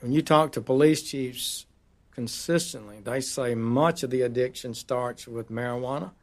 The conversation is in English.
When you talk to police chiefs consistently, they say much of the addiction starts with marijuana